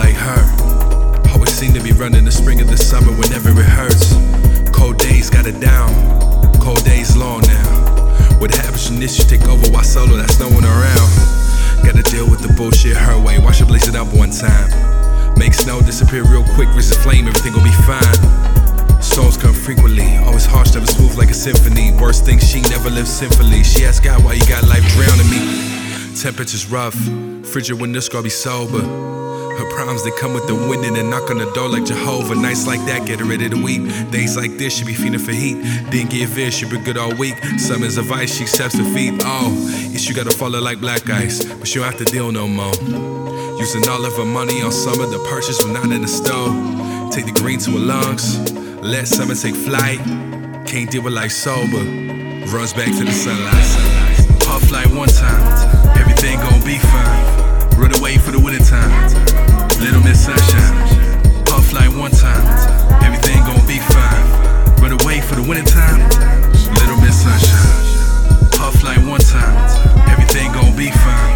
like her. Always seem to be running the spring of the summer whenever it hurts. Cold days got it down, cold days long now. What happens when issues take over while solo, that's no one around. Gotta deal with the bullshit her way, why should blaze it up one time? Make snow disappear real quick, raise the flame, everything gon' be fine. Storms come frequently, always harsh, never smooth like a symphony. Worst thing, she never lived sinfully. She asked God why you got life drowning me. Temperature's rough, frigid when this girl be sober. Her problems, they come with the wind and they knock on the door like Jehovah. Nights like that get her ready to weep. Days like this, she be feeling for heat. Didn't give in, she been good all week. Summons a vice, she accepts defeat. Oh, yes, you gotta follow like black ice, but she don't have to deal no more. Using all of her money on summer, the purchase was not in the store. Take the green to her lungs, let summer take flight. Can't deal with life sober, runs back to the sunlight. Puff like one time, everything gon' be fine. Run away for the winter time, Little Miss Sunshine. Puff like one time, everything gon' be fine. Run away for the winter time, Little Miss Sunshine. Puff like one time, everything gon' be fine.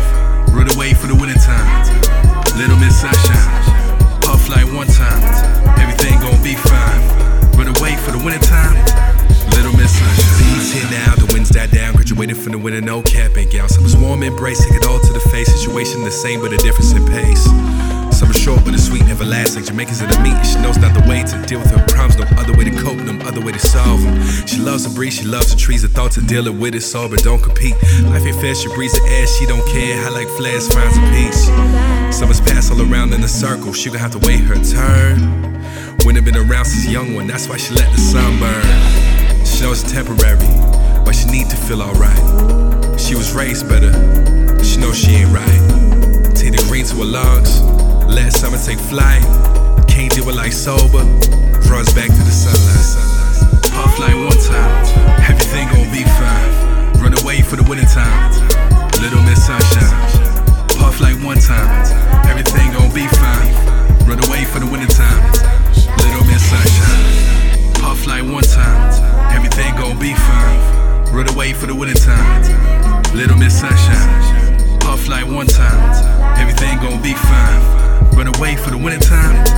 Run away for the winter time, Little Miss Sunshine. Puff like one time, everything gon' be fine. Run away for the winter time, Little Miss Sunshine. Bees here now, the wind's died down. Graduated from the winter, no cap and gown. Summer's warm embrace, take it all to the face. Situation the same, but a difference in pace. Summer's short, but it's sweet, never lasts. Like Jamaicans in the meat. She knows not the way to deal with her problems. No other way to cope, no other way to solve them. She loves the breeze, she loves the trees. The thought to deal it with is sober, don't compete. Life ain't fair, she breathes the air, she don't care. High like flares, finds a peace. Summer's passed all around in a circle. She gon' have to wait her turn. Wouldn't have been around since young one, that's why she let the sun burn. She knows it's temporary, but she need to feel alright. She was raised better, she knows she ain't right. Take the green to her lungs, let summer take flight. Can't deal with life sober, runs back to the sunlight. Puff like one time, everything gon' be fine. Run away for the winter time, Little Miss Sunshine. Puff like one time, everything gon' be fine. Run away for the winter time, Little Miss Sunshine. Puff like one time, everything gon' be fine. Run away for the winter time, Little Miss Sunshine. Puff like one time, everything gon' be fine. Run away for the winter time.